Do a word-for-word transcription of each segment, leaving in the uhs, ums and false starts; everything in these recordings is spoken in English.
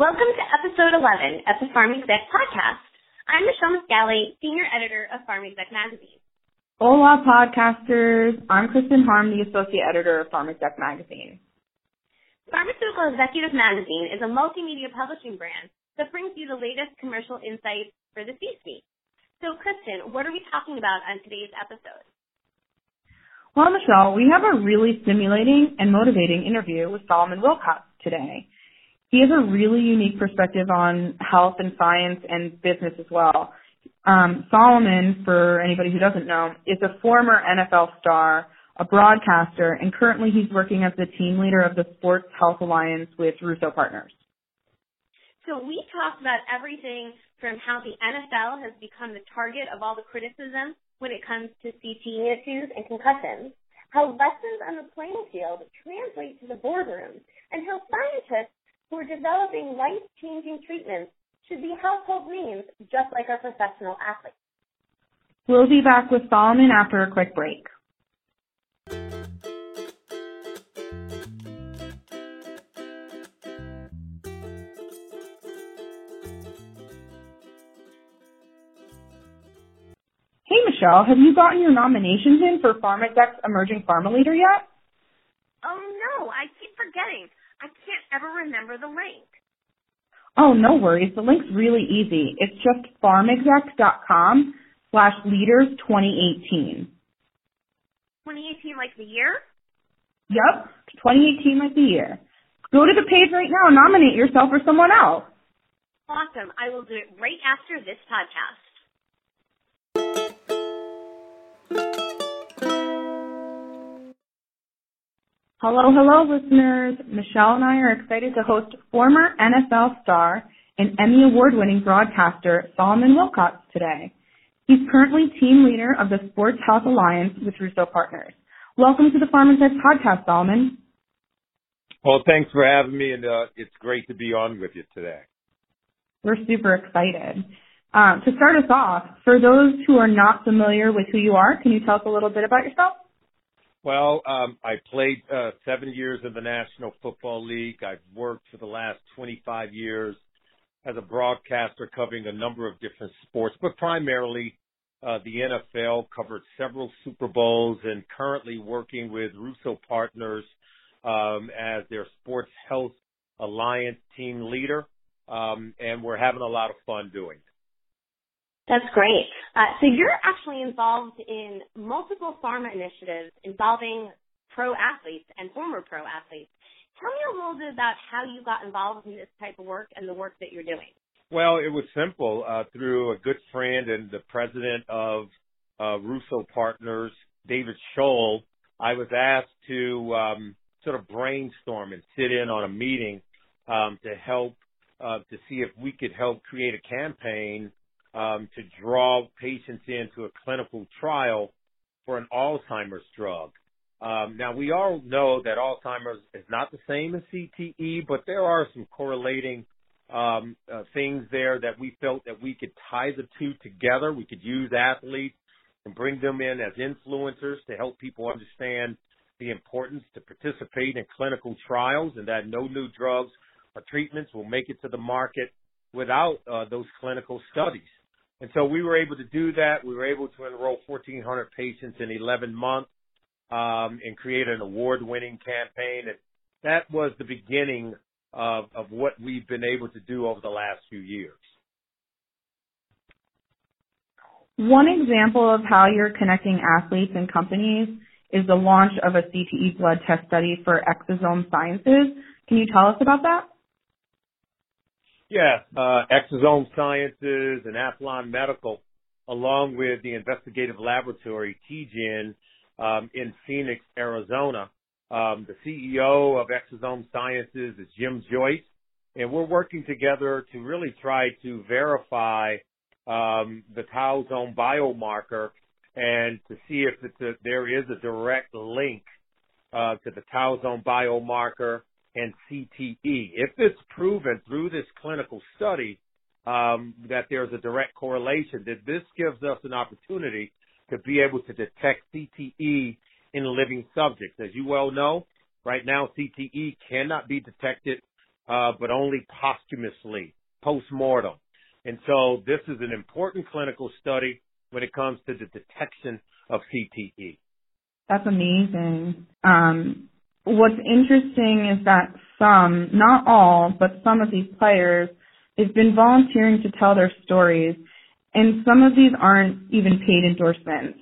Welcome to episode eleven of the Pharm Exec Podcast. I'm Michelle Muscali, Senior Editor of Pharm Exec Magazine. Hola, podcasters. I'm Kristen Harm, the Associate Editor of Pharm Exec Magazine. Pharmaceutical Executive Magazine is a multimedia publishing brand that brings you the latest commercial insights for the C-suite. So, Kristen, what are we talking about on today's episode? Well, Michelle, we have a really stimulating and motivating interview with Solomon Wilcots today. He has a really unique perspective on health and science and business as well. Um, Solomon, for anybody who doesn't know, is a former N F L star, a broadcaster, and currently he's working as the team leader of the Sports Health Alliance with Russo Partners. So we talked about everything from how the N F L has become the target of all the criticism when it comes to C T E issues and concussions, how lessons on the playing field translate to the boardroom, and how scientists who are developing life-changing treatments should be household names, just like our professional athletes. We'll be back with Solomon after a quick break. Hey, Michelle, have you gotten your nominations in for Pharm Exec's Emerging Pharma Leader yet? Oh, no, I keep forgetting. I can't ever remember the link. Oh, no worries. The link's really easy. It's just pharmexec.com slash leaders 2018. twenty eighteen like the year? Yep, twenty eighteen like the year. Go to the page right now and nominate yourself or someone else. Awesome. I will do it right after this podcast. Hello, hello, listeners. Michelle and I are excited to host former N F L star and Emmy Award-winning broadcaster Solomon Wilcots today. He's currently team leader of the Sports Health Alliance with Russo Partners. Welcome to the Pharm Exec Podcast, Solomon. Well, thanks for having me, and uh, it's great to be on with you today. We're super excited. Uh, to start us off, for those who are not familiar with who you are, can you tell us a little bit about yourself? Well, um, I played uh, seven years in the National Football League. I've worked for the last twenty-five years as a broadcaster covering a number of different sports, but primarily uh, the N F L, covered several Super Bowls, and currently working with Russo Partners um, as their Sports Health Alliance team leader, um, and we're having a lot of fun doing it. That's great. Uh, so you're actually involved in multiple pharma initiatives involving pro athletes and former pro athletes. Tell me a little bit about how you got involved in this type of work and the work that you're doing. Well, it was simple. Uh, through a good friend and the president of uh, Russo Partners, David Scholl, I was asked to um, sort of brainstorm and sit in on a meeting um, to help uh, to see if we could help create a campaign Um, to draw patients into a clinical trial for an Alzheimer's drug. Um, now, we all know that Alzheimer's is not the same as C T E, but there are some correlating um, uh, things there that we felt that we could tie the two together. We could use athletes and bring them in as influencers to help people understand the importance to participate in clinical trials and that no new drugs or treatments will make it to the market without uh, those clinical studies. And so we were able to do that. We were able to enroll fourteen hundred patients in eleven months um, and create an award-winning campaign. And that was the beginning of, of what we've been able to do over the last few years. One example of how you're connecting athletes and companies is the launch of a C T E blood test study for Exosome Sciences. Can you tell us about that? Yes, uh, Exosome Sciences and Athlon Medical, along with the investigative laboratory TGen um, in Phoenix, Arizona. Um, the C E O of Exosome Sciences is Jim Joyce, and we're working together to really try to verify um, the TauZone biomarker and to see if it's a, there is a direct link uh, to the TauZone biomarker and C T E. If it's proven through this clinical study um, that there's a direct correlation, that this gives us an opportunity to be able to detect C T E in living subjects. As you well know, right now C T E cannot be detected uh, but only posthumously, post-mortem. And so this is an important clinical study when it comes to the detection of C T E. That's amazing. Um, what's interesting is that some, not all, but some of these players, they've been volunteering to tell their stories, and some of these aren't even paid endorsements.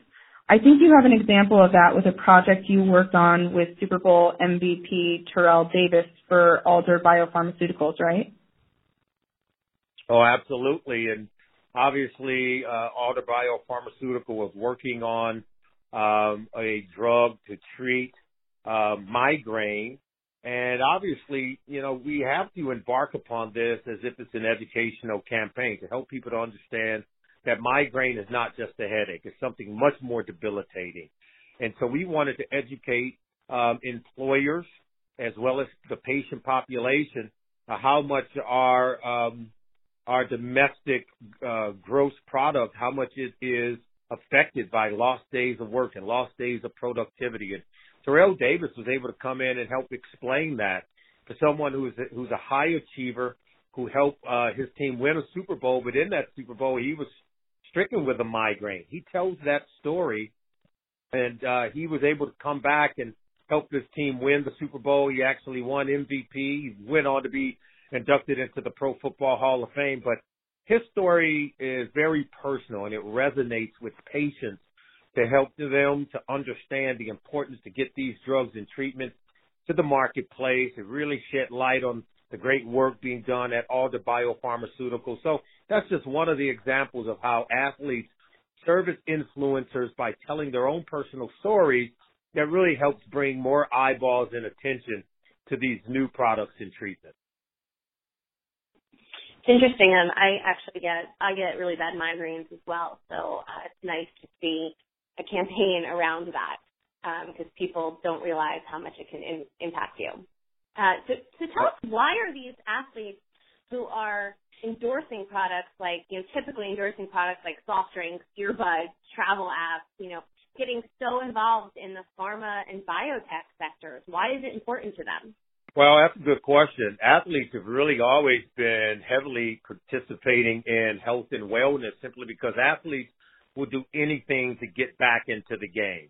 I think you have an example of that with a project you worked on with Super Bowl M V P Terrell Davis for Alder Biopharmaceuticals, right? Oh, absolutely. And obviously, uh, Alder Biopharmaceutical was working on um, a drug to treat uh, migraine. And obviously, you know, we have to embark upon this as if it's an educational campaign to help people to understand that migraine is not just a headache. It's something much more debilitating. And so we wanted to educate um, employers as well as the patient population uh, how much our um, our domestic uh, gross product, how much it is affected by lost days of work and lost days of productivity. And Terrell Davis was able to come in and help explain that for someone who's a, who's a high achiever who helped uh, his team win a Super Bowl. But in that Super Bowl, he was stricken with a migraine. He tells that story, and uh, he was able to come back and help his team win the Super Bowl. He actually won M V P. He went on to be inducted into the Pro Football Hall of Fame. But his story is very personal, and it resonates with patients to help them to understand the importance to get these drugs and treatments to the marketplace. It really shed light on the great work being done at Alder Biopharmaceuticals. So that's just one of the examples of how athletes serve as influencers by telling their own personal stories that really helps bring more eyeballs and attention to these new products and treatments. It's interesting. Um, I actually get I get really bad migraines as well, so uh, it's nice to see a campaign around that because um, people don't realize how much it can in, impact you. Uh, so, so tell us, why are these athletes who are endorsing products like, you know, typically endorsing products like soft drinks, earbuds, travel apps, you know, getting so involved in the pharma and biotech sectors? Why is it important to them? Well, that's a good question. Athletes have really always been heavily participating in health and wellness simply because athletes will do anything to get back into the game.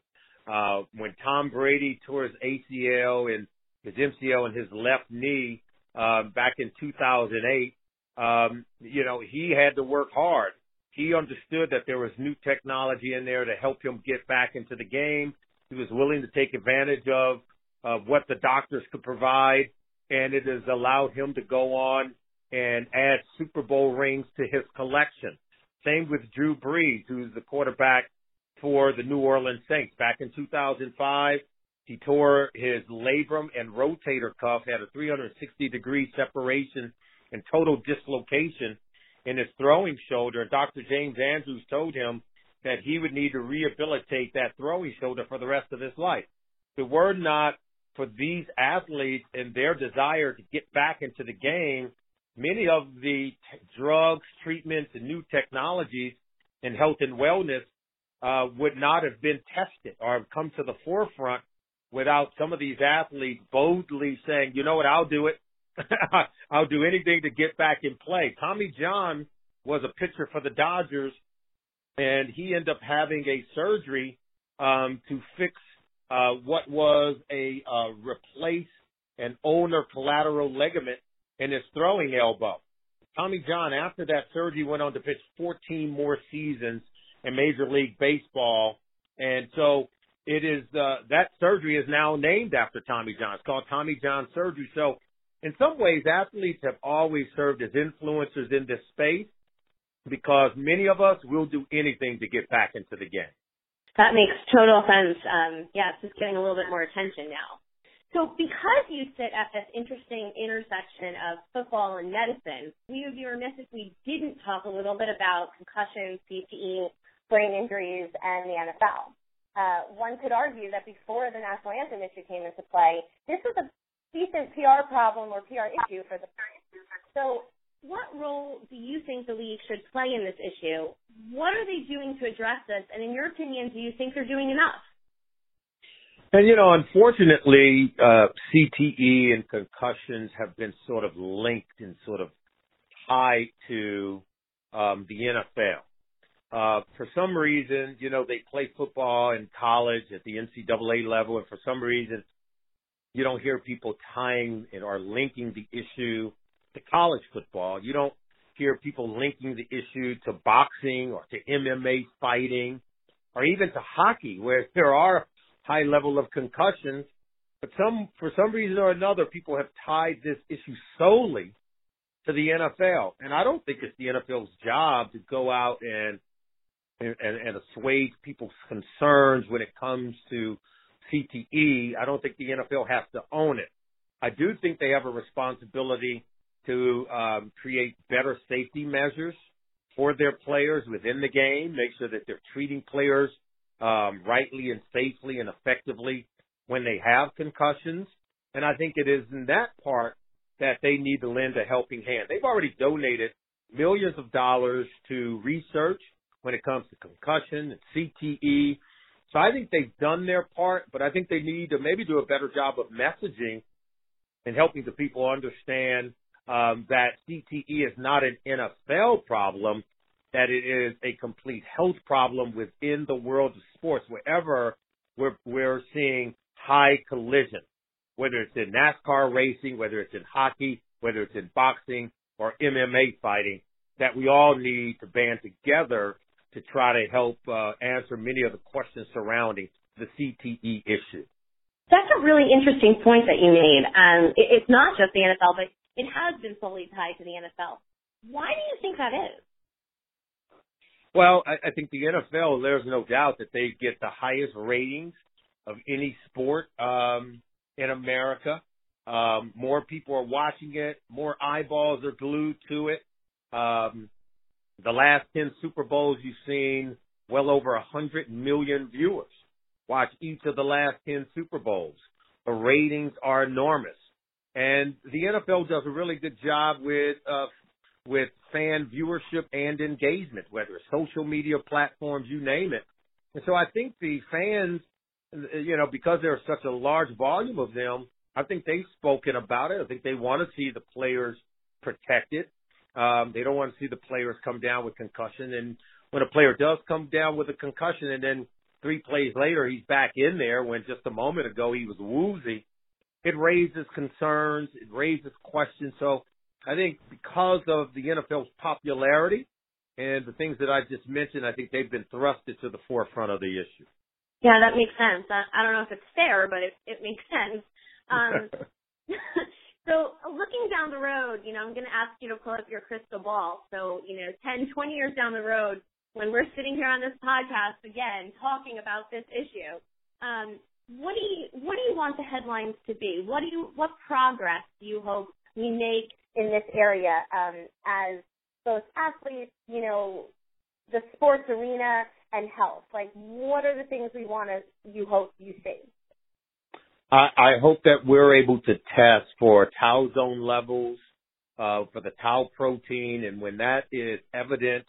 Uh, when Tom Brady tore his A C L and his M C L and his left knee uh, back in two thousand eight, um, you know, he had to work hard. He understood that there was new technology in there to help him get back into the game. He was willing to take advantage of of what the doctors could provide, and it has allowed him to go on and add Super Bowl rings to his collection. Same with Drew Brees, who's the quarterback for the New Orleans Saints. Back in two thousand five, he tore his labrum and rotator cuff, had a three hundred sixty degree separation and total dislocation in his throwing shoulder. Doctor James Andrews told him that he would need to rehabilitate that throwing shoulder for the rest of his life. If it were not for these athletes and their desire to get back into the game, many of the t- drugs, treatments, and new technologies in health and wellness uh, would not have been tested or have come to the forefront without some of these athletes boldly saying, you know what, I'll do it. I'll do anything to get back in play. Tommy John was a pitcher for the Dodgers, and he ended up having a surgery um, to fix Uh, what was a uh, replace an ulnar collateral ligament in his throwing elbow. Tommy John, after that surgery, went on to pitch fourteen more seasons in Major League Baseball. And so it is uh, that surgery is now named after Tommy John. It's called Tommy John surgery. So in some ways, athletes have always served as influencers in this space because many of us will do anything to get back into the game. That makes total sense. Um, yeah, it's just getting a little bit more attention now. So because you sit at this interesting intersection of football and medicine, we would be remiss if we didn't talk a little bit about concussions, C T E, brain injuries, and the N F L. Uh, one could argue that before the national anthem issue came into play, this was a decent P R problem or P R issue for the so what role do you think the league should play in this issue? What are they doing to address this? And in your opinion, do you think they're doing enough? And, you know, unfortunately, uh, C T E and concussions have been sort of linked and sort of tied to um, the N F L. Uh, for some reason, you know, they play football in college at the N C double A level, and for some reason, you don't hear people tying and or linking the issue to college football. You don't hear people linking the issue to boxing or to M M A fighting or even to hockey, where there are high level of concussions. But some, for some reason or another, people have tied this issue solely to the N F L. And I don't think it's the N F L's job to go out and and, and assuage people's concerns when it comes to C T E. I don't think the N F L has to own it. I do think they have a responsibility to um, create better safety measures for their players within the game, make sure that they're treating players um, rightly and safely and effectively when they have concussions. And I think it is in that part that they need to lend a helping hand. They've already donated millions of dollars to research when it comes to concussion and C T E. So I think they've done their part, but I think they need to maybe do a better job of messaging and helping the people understand um, that C T E is not an N F L problem, that it is a complete health problem within the world of sports, wherever we're, we're seeing high collision, whether it's in NASCAR racing, whether it's in hockey, whether it's in boxing or M M A fighting, that we all need to band together to try to help uh, answer many of the questions surrounding the C T E issue. That's a really interesting point that you made. Um, it, it's not just the N F L, but it has been fully tied to the N F L. Why do you think that is? Well, I, I think the N F L, there's no doubt that they get the highest ratings of any sport um, in America. Um, more people are watching it. More eyeballs are glued to it. Um, the last ten Super Bowls, you've seen well over one hundred million viewers watch each of the last ten Super Bowls. The ratings are enormous. And the N F L does a really good job with uh, with fan viewership and engagement, whether it's social media platforms, you name it. And so I think the fans, you know, because there's such a large volume of them, I think they've spoken about it. I think they want to see the players protected. Um, they don't want to see the players come down with concussion. And when a player does come down with a concussion and then three plays later he's back in there when just a moment ago he was woozy, it raises concerns, it raises questions. So I think because of the N F L's popularity and the things that I just mentioned, I think they've been thrusted to the forefront of the issue. Yeah, that makes sense. I don't know if it's fair, but it, it makes sense. Um So looking down the road, you know, I'm going to ask you to pull up your crystal ball. So, you know, ten, twenty years down the road, when we're sitting here on this podcast again talking about this issue, um, what do you what do you want the headlines to be? What do you what progress do you hope we make in this area um, as both athletes, you know, the sports arena and health? Like, what are the things we want to you hope you see? I hope that we're able to test for TauZone levels, uh, for the Tau protein, and when that is evident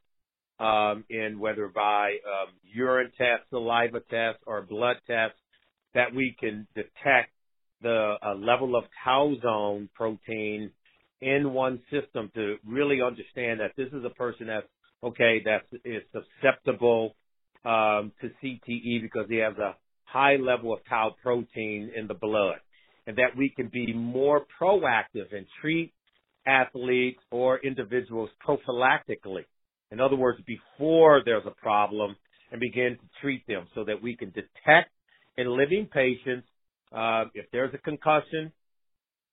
um, in whether by um, urine tests, saliva tests, or blood tests, that we can detect the uh, level of TauZone protein in one's system to really understand that this is a person that's, okay, that is susceptible um, to C T E because he has a high level of tau protein in the blood, and that we can be more proactive and treat athletes or individuals prophylactically. In other words, before there's a problem, and begin to treat them so that we can detect in living patients uh, if there's a concussion,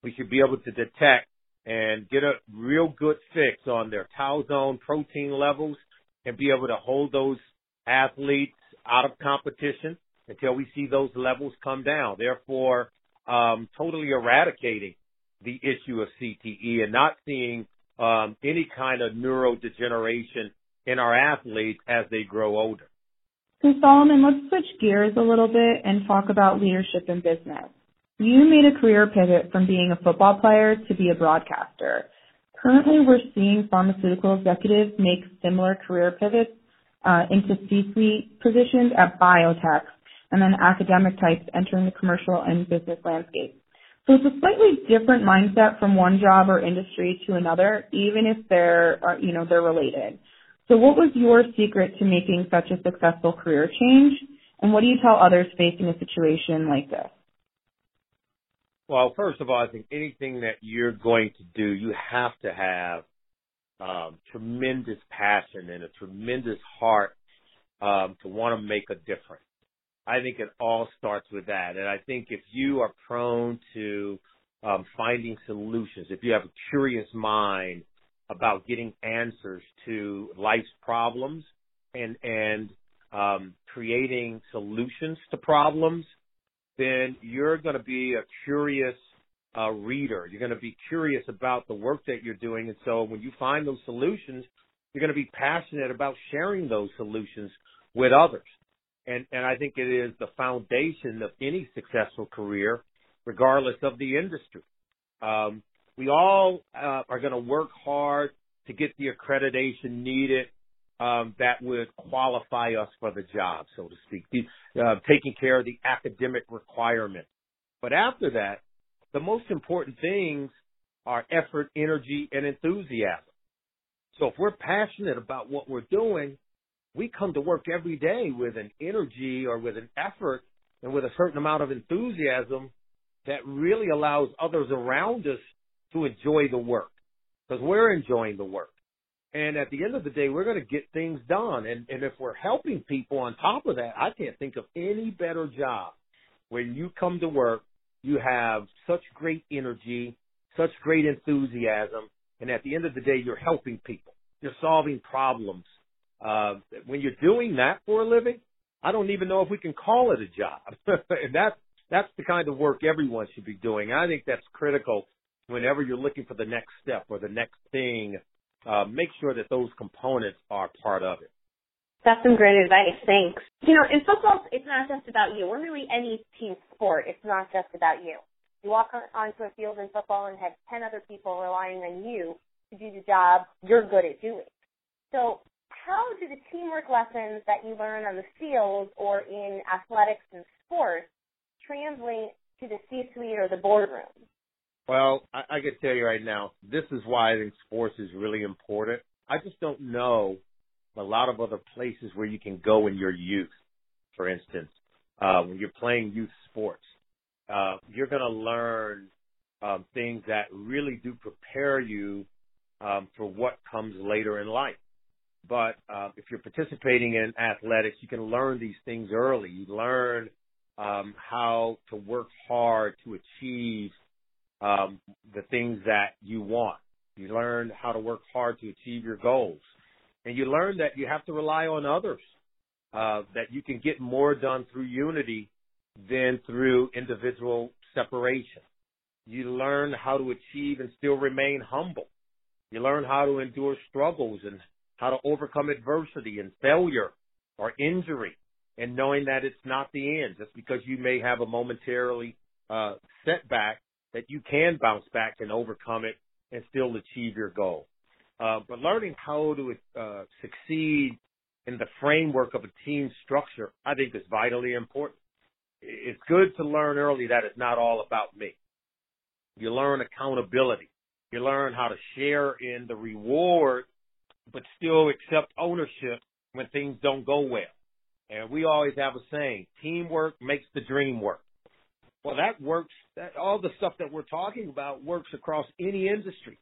we should be able to detect and get a real good fix on their TauZone protein levels and be able to hold those athletes out of competition until we see those levels come down, therefore um, totally eradicating the issue of C T E and not seeing um, any kind of neurodegeneration in our athletes as they grow older. So, Solomon, let's switch gears a little bit and talk about leadership and business. You made a career pivot from being a football player to be a broadcaster. Currently, we're seeing pharmaceutical executives make similar career pivots uh, into C-suite positions at biotech. and then academic types entering the commercial and business landscape. So it's a slightly different mindset from one job or industry to another, even if they're, you know, they're related. So what was your secret to making such a successful career change, and what do you tell others facing a situation like this? Well, first of all, I think anything that you're going to do, you have to have um, tremendous passion and a tremendous heart um, to want to make a difference. I think it all starts with that. And I think if you are prone to um, finding solutions, if you have a curious mind about getting answers to life's problems and, and um, creating solutions to problems, then you're going to be a curious uh, reader. You're going to be curious about the work that you're doing. And so when you find those solutions, you're going to be passionate about sharing those solutions with others. And, and I think it is the foundation of any successful career, regardless of the industry. Um, we all uh, are going to work hard to get the accreditation needed um, that would qualify us for the job, so to speak, the, uh, taking care of the academic requirements. But after that, the most important things are effort, energy, and enthusiasm. So if we're passionate about what we're doing, we come to work every day with an energy or with an effort and with a certain amount of enthusiasm that really allows others around us to enjoy the work, because we're enjoying the work. And at the end of the day, we're going to get things done. And, and if we're helping people on top of that, I can't think of any better job where you come to work, you have such great energy, such great enthusiasm, and at the end of the day, you're helping people. You're solving problems. Uh, when you're doing that for a living, I don't even know if we can call it a job. And that's, that's the kind of work everyone should be doing. I think that's critical whenever you're looking for the next step or the next thing. Uh, make sure that those components are part of it. That's some great advice. Thanks. You know, in football, it's not just about you. Or really any team sport, it's not just about you. You walk on, onto a field in football and have ten other people relying on you to do the job you're good at doing. So, how do the teamwork lessons that you learn on the field or in athletics and sports translate to the C-suite or the boardroom? Well, I, I can tell you right now, this is why I think sports is really important. I just don't know a lot of other places where you can go in your youth, for instance. Uh, when you're playing youth sports, uh, you're going to learn um, things that really do prepare you um, for what comes later in life. But uh, if you're participating in athletics, you can learn these things early. You learn um, how to work hard to achieve um, the things that you want. You learn how to work hard to achieve your goals. And you learn that you have to rely on others, uh, that you can get more done through unity than through individual separation. You learn how to achieve and still remain humble. You learn how to endure struggles and how to overcome adversity and failure or injury, and knowing that it's not the end. Just because you may have a momentarily uh, setback, that you can bounce back and overcome it and still achieve your goal. Uh, but learning how to uh, succeed in the framework of a team structure, I think, is vitally important. It's good to learn early that it's not all about me. You learn accountability. You learn how to share in the reward but still accept ownership when things don't go well. And we always have a saying, teamwork makes the dream work. Well, that works, that, all the stuff that we're talking about works across any industry.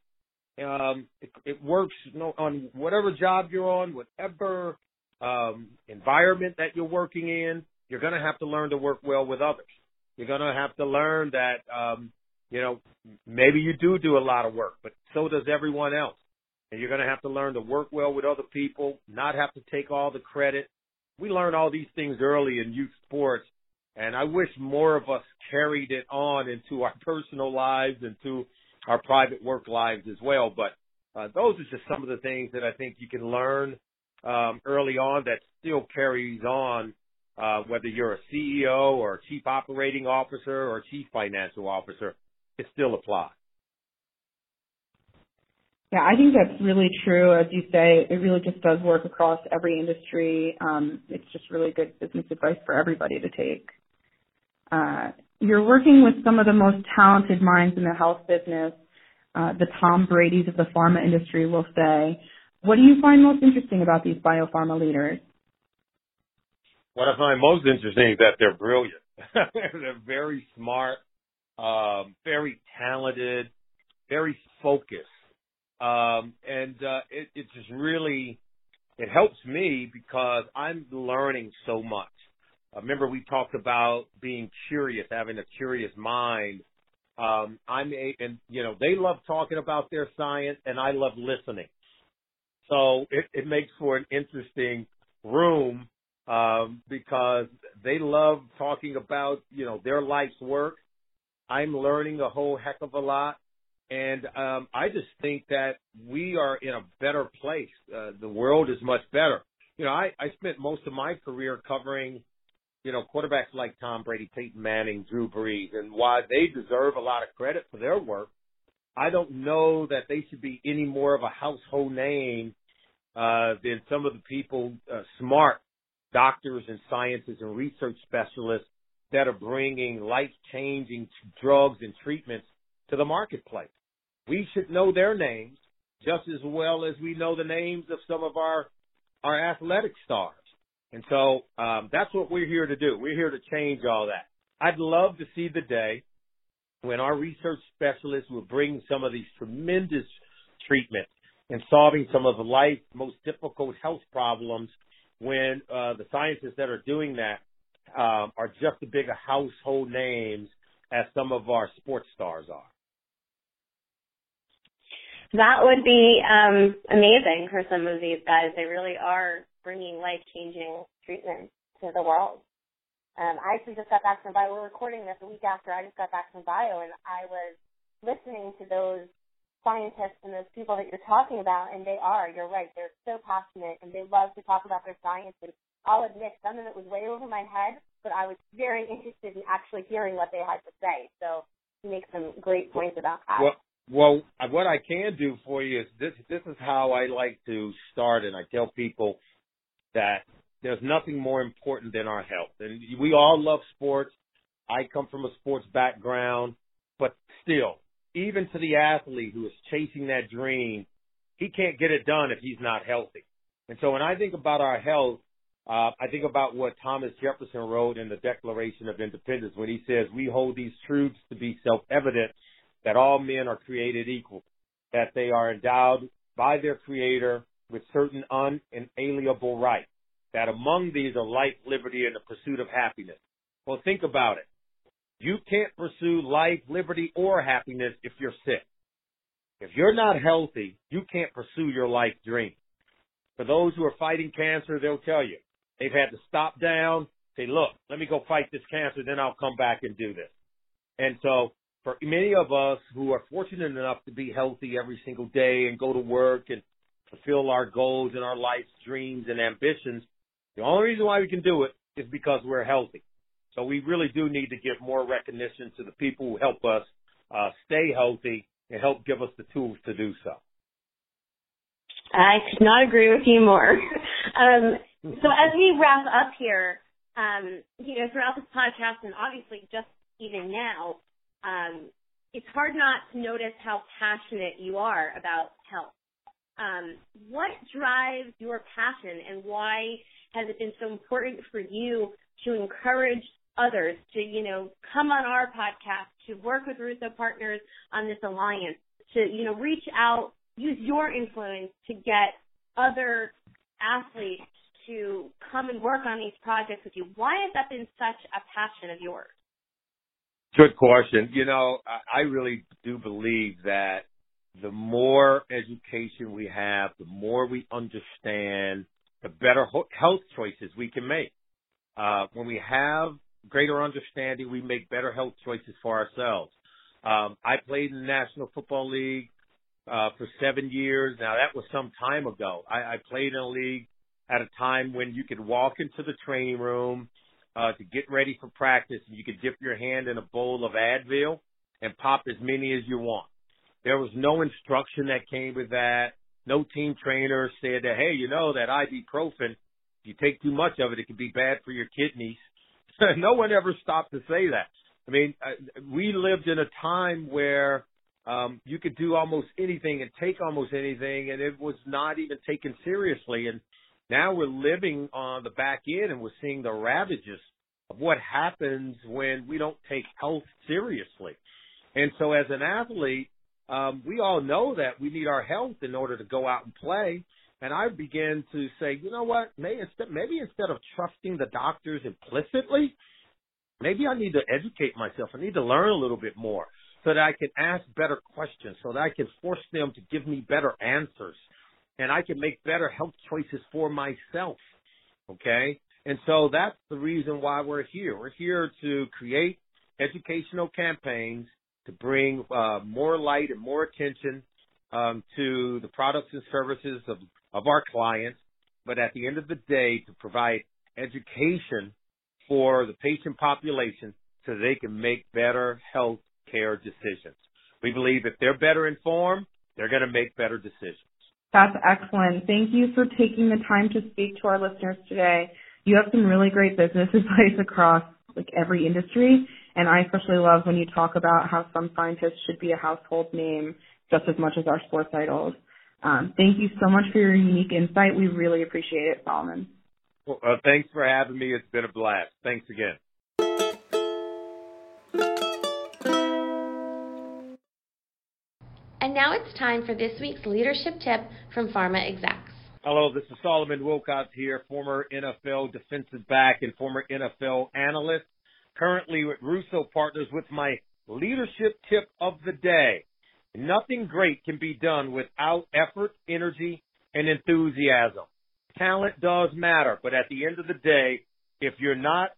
Um, it, it works you know, on whatever job you're on, whatever um, environment that you're working in. You're going to have to learn to work well with others. You're going to have to learn that, um, you know, maybe you do do a lot of work, but so does everyone else. And you're going to have to learn to work well with other people, not have to take all the credit. We learn all these things early in youth sports, and I wish more of us carried it on into our personal lives and to our private work lives as well. But uh, those are just some of the things that I think you can learn um, early on that still carries on, uh, whether you're a C E O or a chief operating officer or a chief financial officer. It still applies. Yeah, I think that's really true. As you say, it really just does work across every industry. Um, it's just really good business advice for everybody to take. Uh, you're working with some of the most talented minds in the health business, uh, the Tom Brady's of the pharma industry will say. What do you find most interesting about these biopharma leaders? What I find most interesting is that they're brilliant. They're very smart, um, very talented, very focused. Um, and uh, it, it just really, it helps me because I'm learning so much. Remember, we talked about being curious, having a curious mind. Um, I'm a, and you know, they love talking about their science, and I love listening. So it, it makes for an interesting room um, because they love talking about, you know, their life's work. I'm learning a whole heck of a lot, and um, I just think that we are in a better place. Uh, the world is much better. You know, I, I spent most of my career covering, you know, quarterbacks like Tom Brady, Peyton Manning, Drew Brees, and while they deserve a lot of credit for their work, I don't know that they should be any more of a household name uh, than some of the people, uh, smart doctors and scientists and research specialists that are bringing life-changing drugs and treatments to the marketplace. We should know their names just as well as we know the names of some of our, our athletic stars. And so um, that's what we're here to do. We're here to change all that. I'd love to see the day when our research specialists will bring some of these tremendous treatments and solving some of life's most difficult health problems when uh, the scientists that are doing that um, are just as big a household names as some of our sports stars are. That would be um, amazing for some of these guys. They really are bringing life-changing treatments to the world. Um, I actually just got back from bio. We're recording this a week after I just got back from bio, and I was listening to those scientists and those people that you're talking about, and they are, you're right, they're so passionate, and they love to talk about their science. And I'll admit, some of it was way over my head, but I was very interested in actually hearing what they had to say. So you make some great points about that. Well, Well, what I can do for you is this, this is how I like to start, and I tell people that there's nothing more important than our health. And we all love sports. I come from a sports background, but still, even to the athlete who is chasing that dream, he can't get it done if he's not healthy. And so when I think about our health, uh, I think about what Thomas Jefferson wrote in the Declaration of Independence when he says, "We hold these truths to be self-evident, that all men are created equal, that they are endowed by their Creator with certain unalienable rights, that among these are life, liberty, and the pursuit of happiness." Well, think about it. You can't pursue life, liberty, or happiness if you're sick. If you're not healthy, you can't pursue your life dream. For those who are fighting cancer, they'll tell you. They've had to stop down, say, look, let me go fight this cancer, then I'll come back and do this. And so, for many of us who are fortunate enough to be healthy every single day and go to work and fulfill our goals and our life's dreams and ambitions, the only reason why we can do it is because we're healthy. So we really do need to give more recognition to the people who help us uh, stay healthy and help give us the tools to do so. I could not agree with you more. um, so as we wrap up here, um, you know, throughout this podcast and obviously just even now, Um, it's hard not to notice how passionate you are about health. Um, what drives your passion, and why has it been so important for you to encourage others to, you know, come on our podcast, to work with Russo Partners on this alliance, to, you know, reach out, use your influence to get other athletes to come and work on these projects with you? Why has that been such a passion of yours? Good question. You know, I really do believe that the more education we have, the more we understand, the better health choices we can make. Uh, when we have greater understanding, we make better health choices for ourselves. Um, I played in the National Football League uh, for seven years. Now, that was some time ago. I, I played in a league at a time when you could walk into the training room Uh, to get ready for practice, and you could dip your hand in a bowl of Advil and pop as many as you want. There was no instruction that came with that. No team trainer said that, hey, you know, that ibuprofen, if you take too much of it, it could be bad for your kidneys. No one ever stopped to say that. I mean, we lived in a time where um, you could do almost anything and take almost anything, and it was not even taken seriously. And now we're living on the back end, and we're seeing the ravages of what happens when we don't take health seriously. And so as an athlete, Um, we all know that we need our health in order to go out and play. And I began to say, you know what, maybe instead, maybe instead of trusting the doctors implicitly, maybe I need to educate myself. I need to learn a little bit more so that I can ask better questions, so that I can force them to give me better answers, and I can make better health choices for myself, okay? And so that's the reason why we're here. We're here to create educational campaigns to bring uh, more light and more attention um, to the products and services of, of our clients, but at the end of the day, to provide education for the patient population so they can make better health care decisions. We believe if they're better informed, they're going to make better decisions. That's excellent. Thank you for taking the time to speak to our listeners today. You have some really great business advice across like every industry. And I especially love when you talk about how some scientists should be a household name just as much as our sports idols. Um, thank you so much for your unique insight. We really appreciate it, Solomon. Well, uh, thanks for having me. It's been a blast. Thanks again. And now it's time for this week's leadership tip from Pharma Execs. Hello, this is Solomon Wilcots here, former N F L defensive back and former N F L analyst. Currently with Russo Partners with my leadership tip of the day. Nothing great can be done without effort, energy, and enthusiasm. Talent does matter, but at the end of the day, if you're not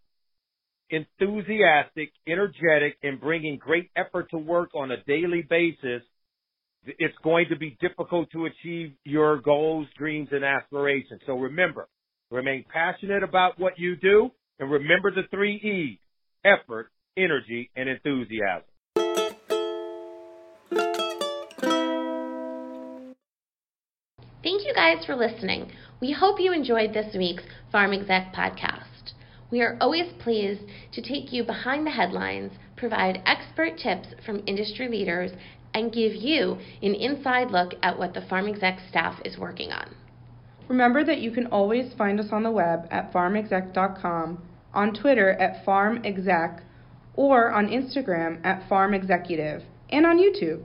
enthusiastic, energetic, and bringing great effort to work on a daily basis, it's going to be difficult to achieve your goals, dreams, and aspirations. So remember, remain passionate about what you do, and remember the three E's. Effort, energy, and enthusiasm. Thank you guys for listening. We hope you enjoyed this week's Pharm Exec Podcast. We are always pleased to take you behind the headlines, provide expert tips from industry leaders, and give you an inside look at what the Pharm Exec staff is working on. Remember that you can always find us on the web at pharm exec dot com, on Twitter at Pharm Exec, or on Instagram at Pharm Executive, and on YouTube.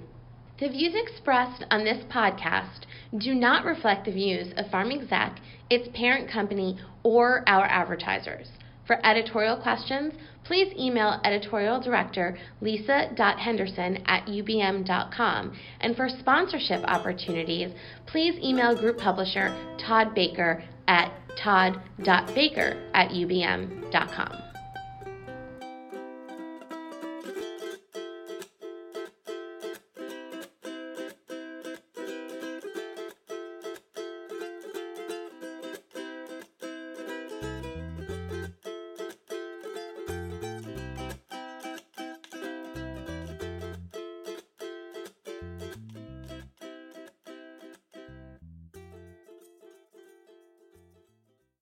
The views expressed on this podcast do not reflect the views of Pharm Exec, its parent company, or our advertisers. For editorial questions, please email editorial director lisa dot henderson at u b m dot com. And for sponsorship opportunities, please email group publisher Todd Baker at todd dot baker at u b m dot com.